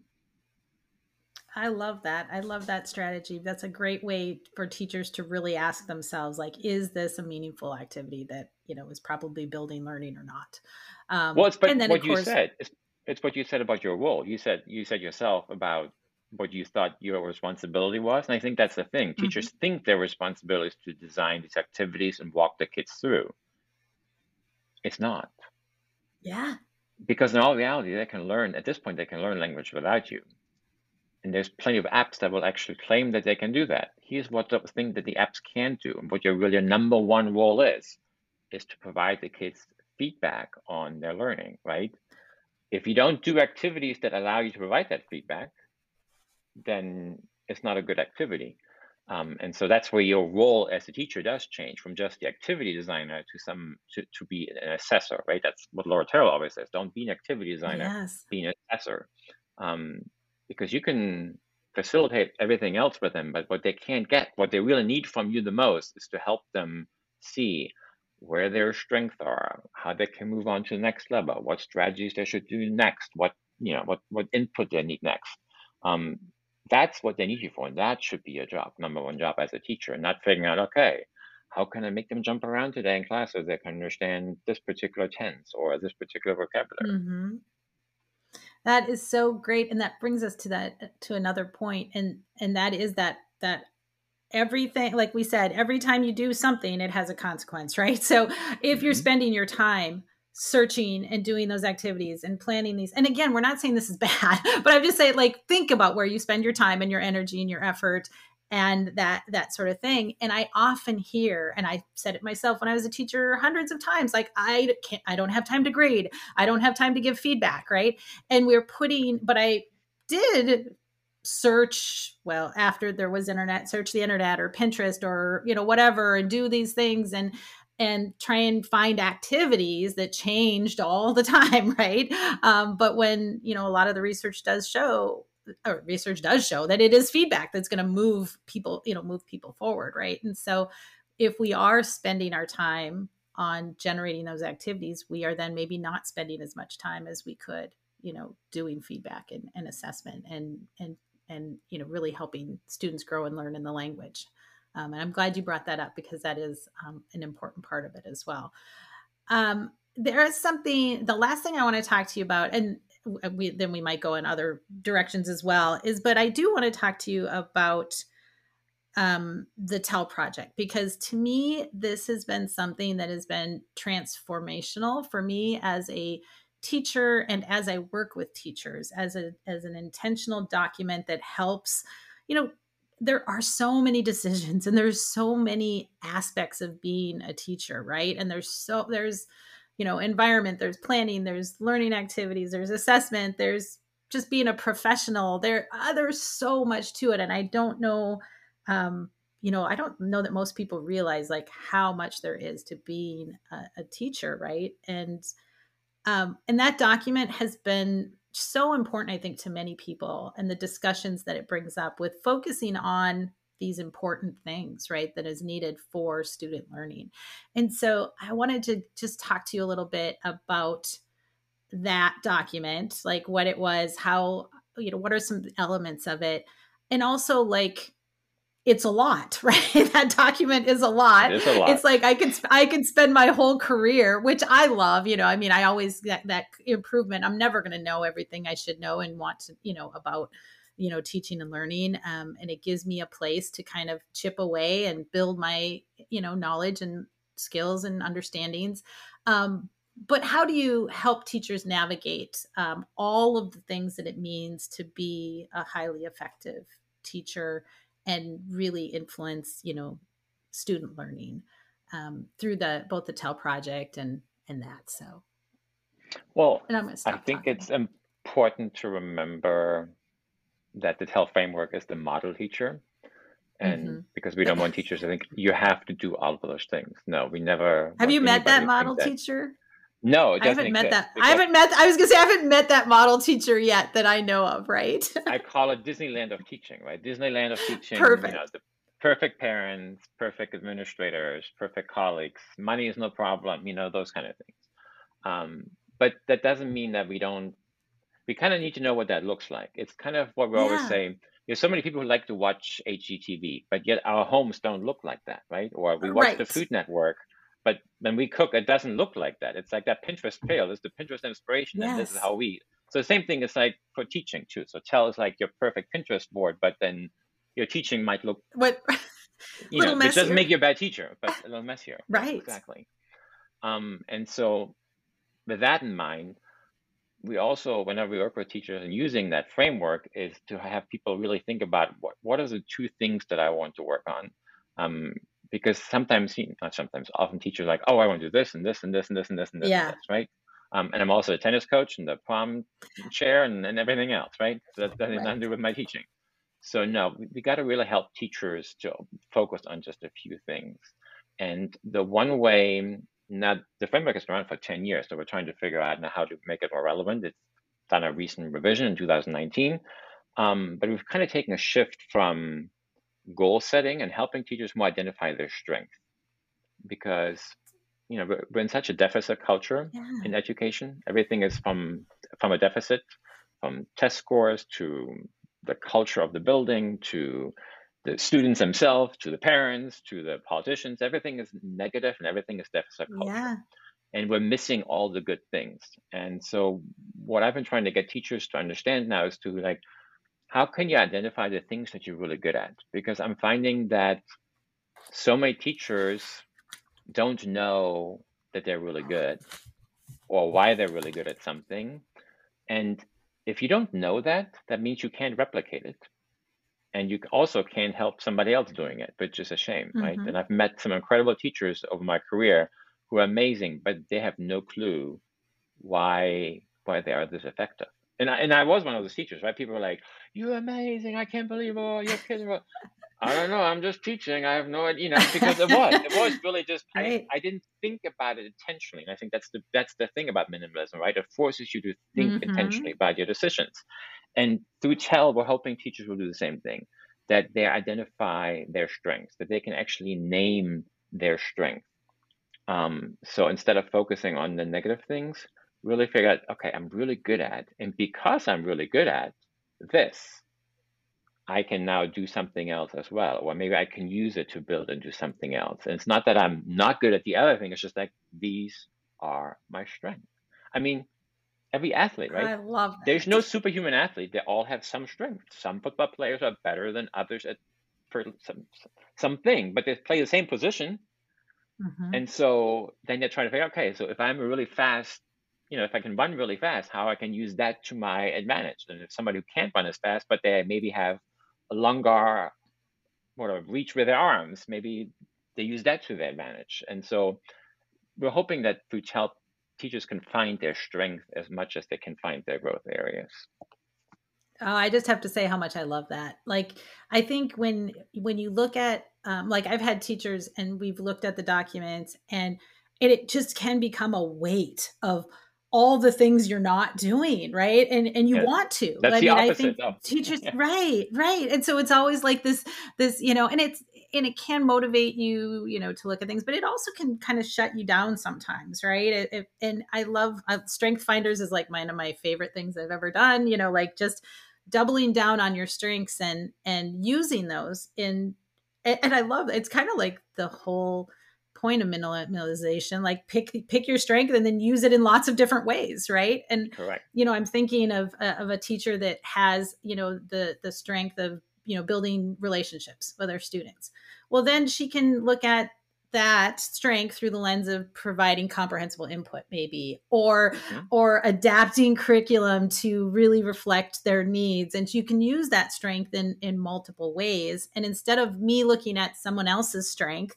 I love that. I love that strategy. That's a great way for teachers to really ask themselves, like, is this a meaningful activity that, you know, is probably building learning or not? Um, well, it's but and then what of course, you said. It's, it's what you said about your role. You said you said yourself about what you thought your responsibility was. And I think that's the thing. Teachers mm-hmm. think their responsibility is to design these activities and walk the kids through. It's not. Yeah. Because in all reality, they can learn, at this point, they can learn language without you. And there's plenty of apps that will actually claim that they can do that. Here's what the thing that the apps can do. And what your really number one role is, is to provide the kids feedback on their learning, right? If you don't do activities that allow you to provide that feedback, then it's not a good activity. Um, and so that's where your role as a teacher does change from just the activity designer to some to, to be an assessor, right? That's what Laura Terrell always says. Don't be an activity designer, yes. be an assessor. Um, because you can facilitate everything else with them, but what they can't get, what they really need from you the most is to help them see where their strengths are, how they can move on to the next level, what strategies they should do next, what, you know, what, what input they need next. Um, That's what they need you for, and that should be your job, number one job as a teacher, and not figuring out, okay, how can I make them jump around today in class so they can understand this particular tense or this particular vocabulary? Mm-hmm. That is so great, and that brings us to that to another point, and and that is that that everything, like we said, every time you do something, it has a consequence, right? So if you're mm-hmm. spending your time searching and doing those activities and planning these. And again, we're not saying this is bad, but I'm just saying, like, think about where you spend your time and your energy and your effort and that, that sort of thing. And I often hear, and I said it myself when I was a teacher hundreds of times, like, I can't, I don't have time to grade. I don't have time to give feedback. Right. And we're putting, but I did search, well, after there was internet, search the internet or Pinterest or, you know, whatever, and do these things. And and try and find activities that changed all the time, right? Um, but when, you know, a lot of the research does show, or research does show that it is feedback that's going to move people, you know, move people forward, right? And so if we are spending our time on generating those activities, we are then maybe not spending as much time as we could, you know, doing feedback and, and assessment and, and, and, you know, really helping students grow and learn in the language. Um, and I'm glad you brought that up because that is um, an important part of it as well. Um, there is something, the last thing I want to talk to you about, and we, then we might go in other directions as well, is, but I do want to talk to you about um, the TELL project, because to me, this has been something that has been transformational for me as a teacher and as I work with teachers, as a as an intentional document that helps, you know, there are so many decisions and there's so many aspects of being a teacher, right? And there's so, there's, you know, environment, there's planning, there's learning activities, there's assessment, there's just being a professional. There, uh, there's so much to it. And I don't know, um, you know, I don't know that most people realize like how much there is to being a, a teacher, right? And, um, and that document has been so important, I think, to many people, and the discussions that it brings up with focusing on these important things, right, that is needed for student learning. And so I wanted to just talk to you a little bit about that document, like what it was, how, you know, what are some elements of it? And also, like, it's a lot, right? That document is a lot. It's a lot. It's like I could I could spend my whole career, which I love, you know, I mean, I always that, that improvement. I'm never going to know everything I should know and want to, you know, about, you know, teaching and learning. Um, and it gives me a place to kind of chip away and build my, you know, knowledge and skills and understandings. Um, but how do you help teachers navigate um, all of the things that it means to be a highly effective teacher and really influence, you know, student learning um, through the both the TELL project and and that? So, well, and I'm gonna stop I think talking. It's important to remember that the TELL framework is the model teacher, and mm-hmm. because we don't want teachers to think you have to do all of those things. No, we never. Have you met that model that. teacher? No, it doesn't I haven't met that. I haven't met. I was gonna say I haven't met that model teacher yet that I know of, right? I call it Disneyland of teaching, right? Disneyland of teaching. Perfect. You know, the perfect parents, perfect administrators, perfect colleagues. Money is no problem. You know, those kind of things. Um, but that doesn't mean that we don't. We kind of need to know what that looks like. It's kind of what we yeah. always say. There's so many people who like to watch H G T V, but yet our homes don't look like that, right? Or we watch right. the Food Network, but when we cook, it doesn't look like that. It's like that Pinterest fail. It's the Pinterest inspiration, yes. and this is how we eat. So the same thing is like for teaching too. So TELL is like your perfect Pinterest board, but then your teaching might look, what, you know, messier. It doesn't make you a bad teacher, but a little messier. Right. Exactly. Um, and so with that in mind, we also, whenever we work with teachers and using that framework, is to have people really think about what, what are the two things that I want to work on? Um, because sometimes, not sometimes, often teachers are like, oh, I want to do this and this and this and this and this and this, yeah. and this, right? Um, and I'm also a tennis coach and the prom chair and, and everything else, right? So that doesn't have nothing to do with my teaching. So no, we, we got to really help teachers to focus on just a few things. And the one way, now the framework has been around for ten years, so we're trying to figure out now how to make it more relevant. It's done a recent revision in two thousand nineteen, um, but we've kind of taken a shift from goal setting and helping teachers more identify their strengths, because you know we're, we're in such a deficit culture yeah. in education. Everything is from from a deficit, from test scores to the culture of the building to the students themselves, to the parents, to the politicians. Everything is negative and everything is deficit culture. Yeah. And we're missing all the good things. And so what I've been trying to get teachers to understand now is to like, how can you identify the things that you're really good at? Because I'm finding that so many teachers don't know that they're really good or why they're really good at something. And if you don't know that, that means you can't replicate it. And you also can't help somebody else doing it, which is a shame, mm-hmm. right? And I've met some incredible teachers over my career who are amazing, but they have no clue why why they are this effective. And I, and I was one of those teachers, right? People were like, you're amazing. I can't believe all your kids are... I don't know. I'm just teaching. I have no idea, you know, because it was. It was really just, right. I, I didn't think about it intentionally. And I think that's the that's the thing about minimalism, right? It forces you to think mm-hmm. intentionally about your decisions. And through TELL, we're hoping teachers will do the same thing, that they identify their strengths, that they can actually name their strength. Um, so instead of focusing on the negative things, really figure out, okay, I'm really good at, and because I'm really good at this, I can now do something else as well, or maybe I can use it to build and do something else. And it's not that I'm not good at the other thing. It's just like, these are my strengths. I mean, every athlete, right? I love that. There's no superhuman athlete. They all have some strength. Some football players are better than others at for some something, but they play the same position. Mm-hmm. And so then they're trying to figure out, okay, so if I'm really fast, you know, if I can run really fast, how I can use that to my advantage. And if somebody who can't run as fast, but they maybe have a longer more of reach with their arms, maybe they use that to their advantage. And so we're hoping that through TELL, teachers can find their strength as much as they can find their growth areas. Oh, I just have to say how much I love that. Like, I think when, when you look at, um, like I've had teachers and we've looked at the documents, and it, it just can become a weight of all the things you're not doing. Right. And, and you yeah. want to, That's I the mean, opposite, I think though. Teachers, yeah. right. Right. And so it's always like this, this, you know, and it's, and it can motivate you, you know, to look at things, but it also can kind of shut you down sometimes. Right. It, it, and I love uh, Strength Finders is like one of my favorite things I've ever done, you know, like just doubling down on your strengths and, and using those in, and, and I love, it's kind of like the whole point of minimalization, like pick pick your strength and then use it in lots of different ways, right? And Correct. You know, I'm thinking of uh, of a teacher that has, you know, the the strength of, you know, building relationships with her students. Well, then she can look at that strength through the lens of providing comprehensible input, maybe, or mm-hmm. or adapting curriculum to really reflect their needs. And you can use that strength in in multiple ways. And instead of me looking at someone else's strength,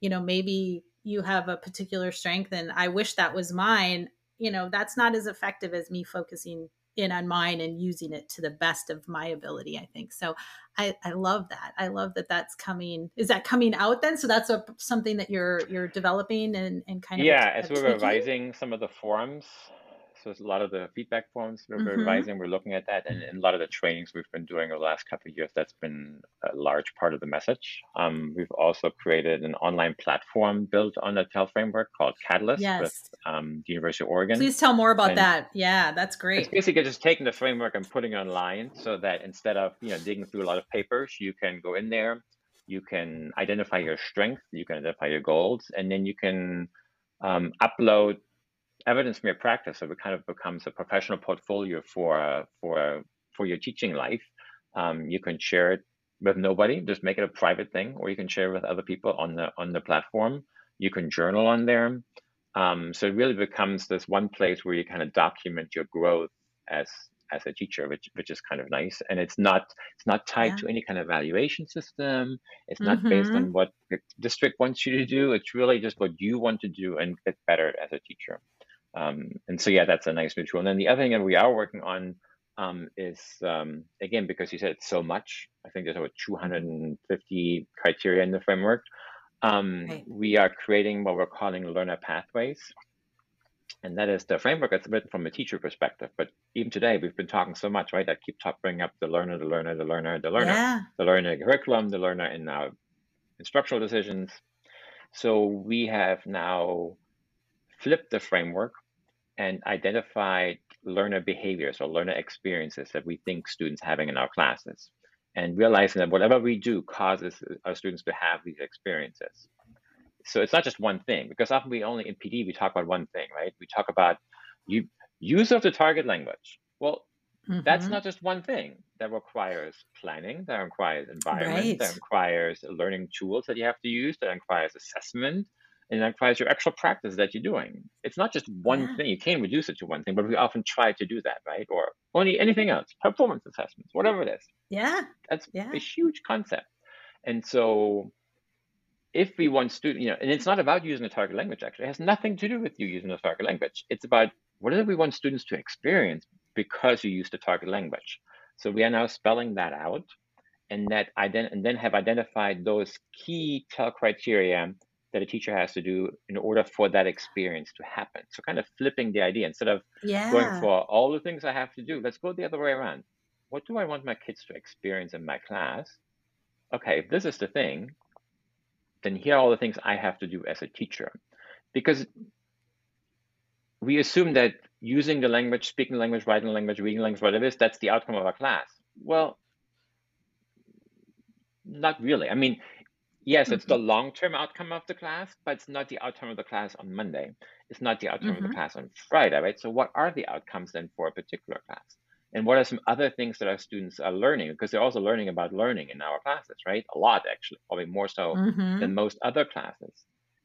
you know, maybe you have a particular strength and I wish that was mine, you know, that's not as effective as me focusing in on mine and using it to the best of my ability, I think. So I, I love that. I love that that's coming. Is that coming out then? So that's a, something that you're, you're developing and, and kind of. Yeah. As we're revising some of the forums. So a lot of the feedback forms we're mm-hmm. revising, we're looking at that. And, and a lot of the trainings we've been doing over the last couple of years, that's been a large part of the message. Um, we've also created an online platform built on the TELL framework called Catalyst yes. with um, the University of Oregon. Please tell more about and that. Yeah, that's great. It's basically just taking the framework and putting it online so that instead of you know digging through a lot of papers, you can go in there, you can identify your strengths, you can identify your goals, and then you can um, upload evidence from your practice, so it kind of becomes a professional portfolio for for for your teaching life. Um, you can share it with nobody, just make it a private thing, or you can share it with other people on the on the platform. You can journal on there, um, so it really becomes this one place where you kind of document your growth as as a teacher, which which is kind of nice. And it's not it's not tied yeah. to any kind of evaluation system. It's not mm-hmm. based on what the district wants you to do. It's really just what you want to do and get better as a teacher. Um, and so, yeah, that's a nice new tool. And then the other thing that we are working on um, is, um, again, because you said it's so much, I think there's over two hundred fifty criteria in the framework. Um, right. We are creating what we're calling learner pathways. And that is the framework that's written from a teacher perspective. But even today, we've been talking so much, right? I keep bringing up the learner, the learner, the learner, the learner, yeah. the learner curriculum, the learner in our instructional decisions. So we have now flipped the framework and identified learner behaviors or learner experiences that we think students are having in our classes, and realizing that whatever we do causes our students to have these experiences. So it's not just one thing, because often we only in P D, we talk about one thing, right? We talk about you, use of the target language. Well, mm-hmm. that's not just one thing. That requires planning, that requires environment, right. that requires learning tools that you have to use, that requires assessment, and that requires your actual practice that you're doing. It's not just one yeah. thing. You can reduce it to one thing, but we often try to do that, right? Or only anything else, performance assessments, whatever it is. Yeah. That's yeah. a huge concept. And so if we want students, you know, and it's not about using a target language, actually. It has nothing to do with you using a target language. It's about what do we want students to experience because you use the target language. So we are now spelling that out, and that ident- and then have identified those key TELL criteria that a teacher has to do in order for that experience to happen. So kind of flipping the idea, instead of yeah. going for all the things I have to do, let's go the other way around. What do I want my kids to experience in my class? Okay, if this is the thing, then here are all the things I have to do as a teacher. Because we assume that using the language, speaking language, writing language, reading language, whatever it is, that's the outcome of our class. Well, not really. I mean, yes, it's mm-hmm. the long-term outcome of the class, but it's not the outcome of the class on Monday. It's not the outcome mm-hmm. of the class on Friday, right? So what are the outcomes then for a particular class? And what are some other things that our students are learning? Because they're also learning about learning in our classes, right? A lot, actually, probably more so mm-hmm. than most other classes.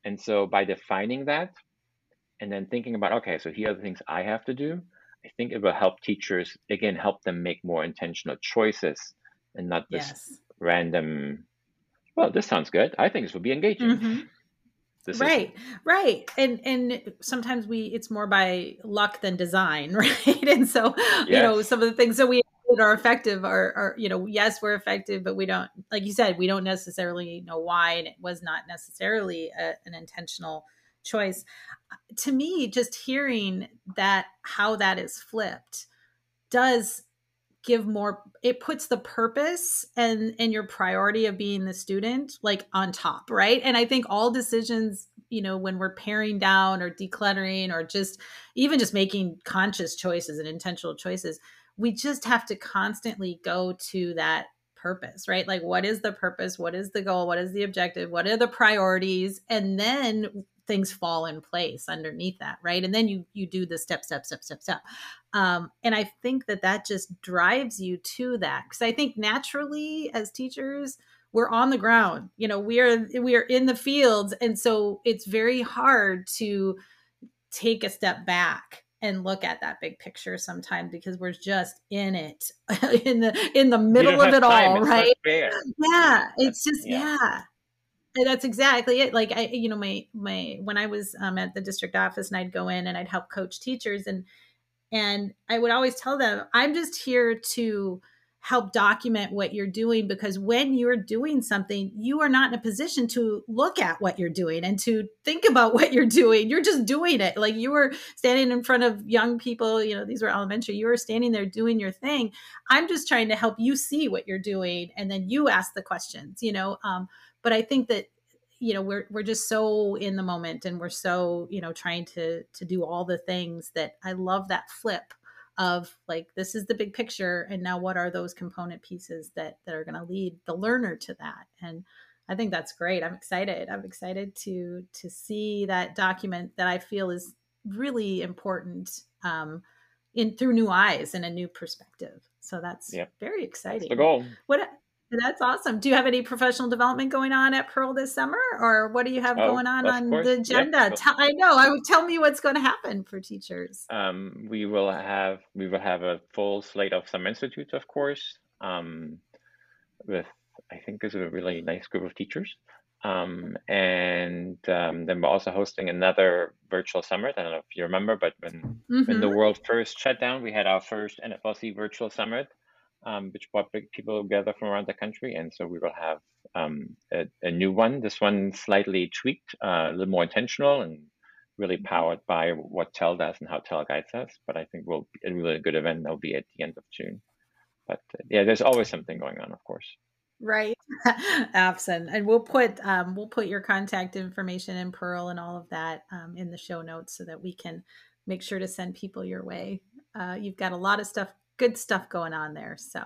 And so by defining that and then thinking about, okay, so here are the things I have to do, I think it will help teachers, again, help them make more intentional choices and not this yes. random... well, this sounds good. I think this will be engaging. Mm-hmm. This right, is- right. And and sometimes we it's more by luck than design, right? And so, yes. you know, some of the things that we that are effective are, are, you know, yes, we're effective, but we don't, like you said, we don't necessarily know why. And it was not necessarily a, an intentional choice. To me, just hearing that, how that is flipped does give more, it puts the purpose and, and your priority of being the student like on top, right? And I think all decisions, you know, when we're paring down or decluttering or just even just making conscious choices and intentional choices, we just have to constantly go to that purpose, right? Like, what is the purpose? What is the goal? What is the objective? What are the priorities? And then things fall in place underneath that, right? And then you you do the step, step, step, step, step. Um, and I think that that just drives you to that. Because I think naturally as teachers, we're on the ground, you know, we are we are in the fields. And so it's very hard to take a step back and look at that big picture sometimes because we're just in it, in the in the middle of it time. all, it's right? Yeah, it's just, yeah. yeah. That's exactly it. Like I, you know, my, my, when I was um, at the district office and I'd go in and I'd help coach teachers and, and I would always tell them, I'm just here to help document what you're doing, because when you're doing something, you are not in a position to look at what you're doing and to think about what you're doing. You're just doing it. Like, you were standing in front of young people, you know, these were elementary, you were standing there doing your thing. I'm just trying to help you see what you're doing. And then you ask the questions, you know, um, but I think that, you know, we're, we're just so in the moment, and we're so, you know, trying to, to do all the things that I love that flip of, like, this is the big picture, and now what are those component pieces that that are going to lead the learner to that? And I think that's great. I'm excited. I'm excited to to see that document that I feel is really important um, in through new eyes and a new perspective. So that's yeah. very exciting. That's the goal. What? That's awesome. Do you have any professional development going on at Pearl this summer, or what do you have oh, going on on course. the agenda? Yep. Tell, I know. I would tell me what's going to happen for teachers. Um, we will have we will have a full slate of some institutes, of course. Um, with I think this is a really nice group of teachers, um, and um, then we're also hosting another virtual summit. I don't know if you remember, but when mm-hmm. when the world first shut down, we had our first N F L C virtual summit, Um, which brought big people together from around the country. And so we will have um, a, a new one. This one slightly tweaked, uh, a little more intentional, and really powered by what TELL does and how TELL guides us. But I think we'll be a really good event. That'll be at the end of June. But uh, yeah, there's always something going on, of course. Right, absent, and we'll put um, we'll put your contact information in Pearl and all of that um, in the show notes, so that we can make sure to send people your way. Uh, you've got a lot of stuff. Good stuff going on there. So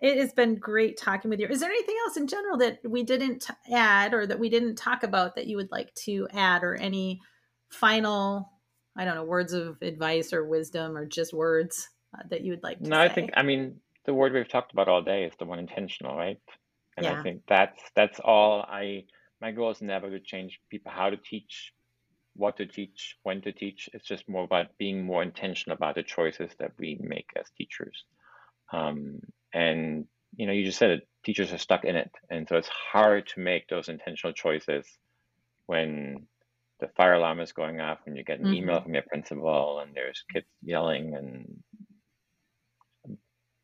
it has been great talking with you. Is there anything else in general that we didn't add, or that we didn't talk about, that you would like to add, or any final, I don't know, words of advice or wisdom, or just words uh, that you would like to No, say? I think, I mean, the word we've talked about all day is the one intentional, right? And yeah. I think that's, that's all I, my goal is never to change people, how to teach, what to teach, when to teach. It's just more about being more intentional about the choices that we make as teachers. Um, and, you know, you just said it, teachers are stuck in it. And so it's hard to make those intentional choices when the fire alarm is going off, when you get an mm-hmm. email from your principal and there's kids yelling, and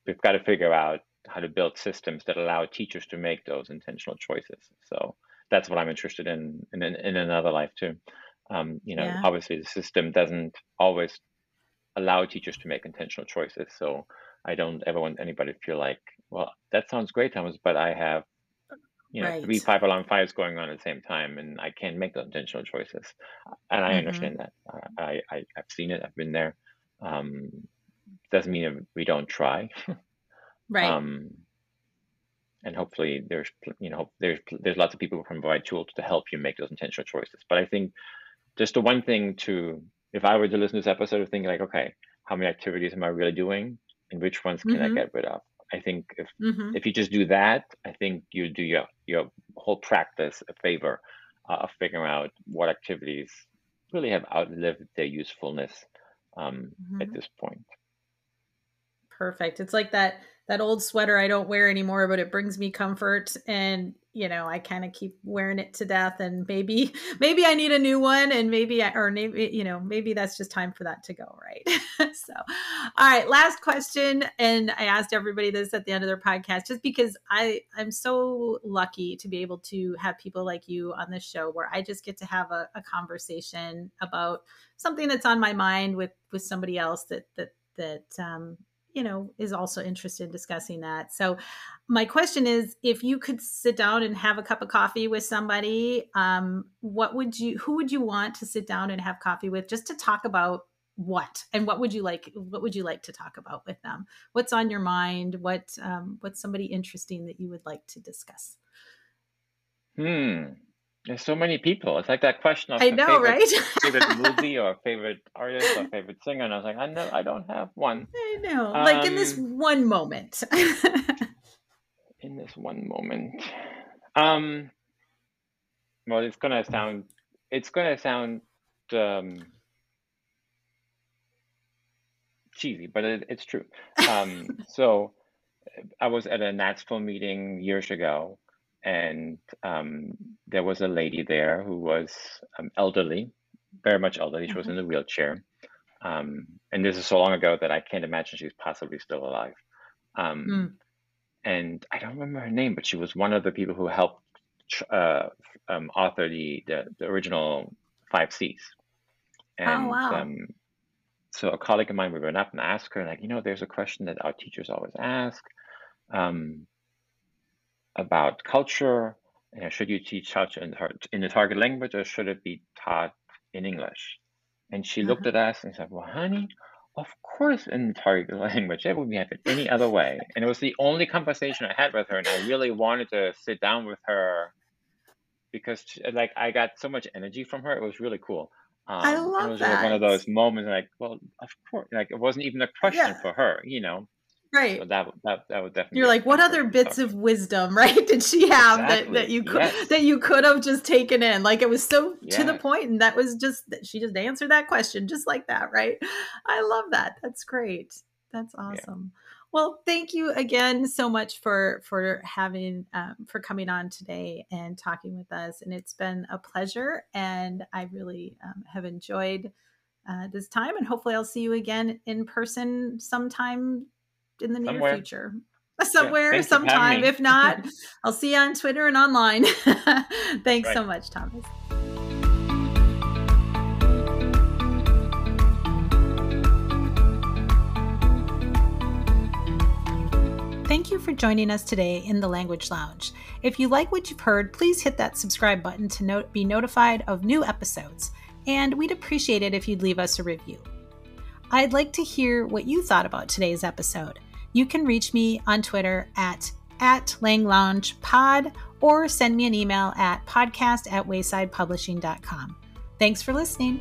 we've got to figure out how to build systems that allow teachers to make those intentional choices. So that's what I'm interested in in, in another life too. Um, you know, yeah. obviously the system doesn't always allow teachers to make intentional choices. So I don't ever want anybody to feel like, well, that sounds great, Thomas, but I have, you know, right. three five alarm fires going on at the same time, and I can't make those intentional choices. And I mm-hmm. understand that. I, I, I've seen it. I've been there. Um, doesn't mean we don't try. right. Um, and hopefully there's, you know, there's, there's lots of people who can provide tools to help you make those intentional choices. But I think just the one thing to, if I were to listen to this episode, of thinking like, okay, how many activities am I really doing, and which ones can mm-hmm. I get rid of? I think if mm-hmm. if you just do that, I think you do your your whole practice a favor uh, of figuring out what activities really have outlived their usefulness um, mm-hmm. at this point. Perfect. It's like that that old sweater I don't wear anymore, but it brings me comfort, and you know, I kind of keep wearing it to death, and maybe, maybe I need a new one, and maybe, I, or maybe, you know, maybe that's just time for that to go. Right. So, all right. Last question. And I asked everybody this at the end of their podcast, just because I, I'm so lucky to be able to have people like you on this show, where I just get to have a, a conversation about something that's on my mind with, with somebody else that, that, that, um, you know, is also interested in discussing that. So my question is, if you could sit down and have a cup of coffee with somebody, um, what would you, who would you want to sit down and have coffee with, just to talk about what, and what would you like, what would you like to talk about with them? What's on your mind? What, um, what's somebody interesting that you would like to discuss? Hmm. There's so many people. It's like that question of I know, favorite, right? favorite movie or favorite artist or favorite singer. And I was like, I know, I don't have one. I know. Um, like in this one moment. in this one moment. Um, well, it's going to sound, it's going to sound um, cheesy, but it, it's true. Um, so I was at a NASPO meeting years ago. And um, there was a lady there who was um, elderly, very much elderly. She mm-hmm. was in a wheelchair. Um, and this is so long ago that I can't imagine she's possibly still alive. Um, mm. and I don't remember her name, but she was one of the people who helped uh, um, author the, the the original five C's. And, oh, wow. Um, so a colleague of mine, we went up and asked her, like, you know, there's a question that our teachers always ask um, about culture. You know, should you teach culture in, her, in the target language, or should it be taught in English? And she looked at us and said, well, honey, of course in the target language. It wouldn't have it any other way. And it was the only conversation I had with her. And I really wanted to sit down with her because, she, like, I got so much energy from her. It was really cool. Um, I love it was that. Like one of those moments, like, well, of course, like it wasn't even a question yeah. for her, you know. Right. So that that that would definitely. You're like, what other bits of wisdom, right? Did she have exactly. that that you could yes. that you could have just taken in? Like it was so yes. to the point, and that was just she just answered that question just like that, right? I love that. That's great. That's awesome. Yeah. Well, thank you again so much for for having um, for coming on today and talking with us. And it's been a pleasure, and I really um, have enjoyed uh, this time. And hopefully, I'll see you again in person sometime in the somewhere. near future, somewhere, yeah, sometime. If not, I'll see you on Twitter and online. Thanks right. so much, Thomas. Thank you for joining us today in the Language Lounge. If you like what you've heard, please hit that subscribe button to not- be notified of new episodes. And we'd appreciate it if you'd leave us a review. I'd like to hear what you thought about today's episode. You can reach me on Twitter at, at LangLoungePod or send me an email at podcast at waysidepublishing dot com. Thanks for listening.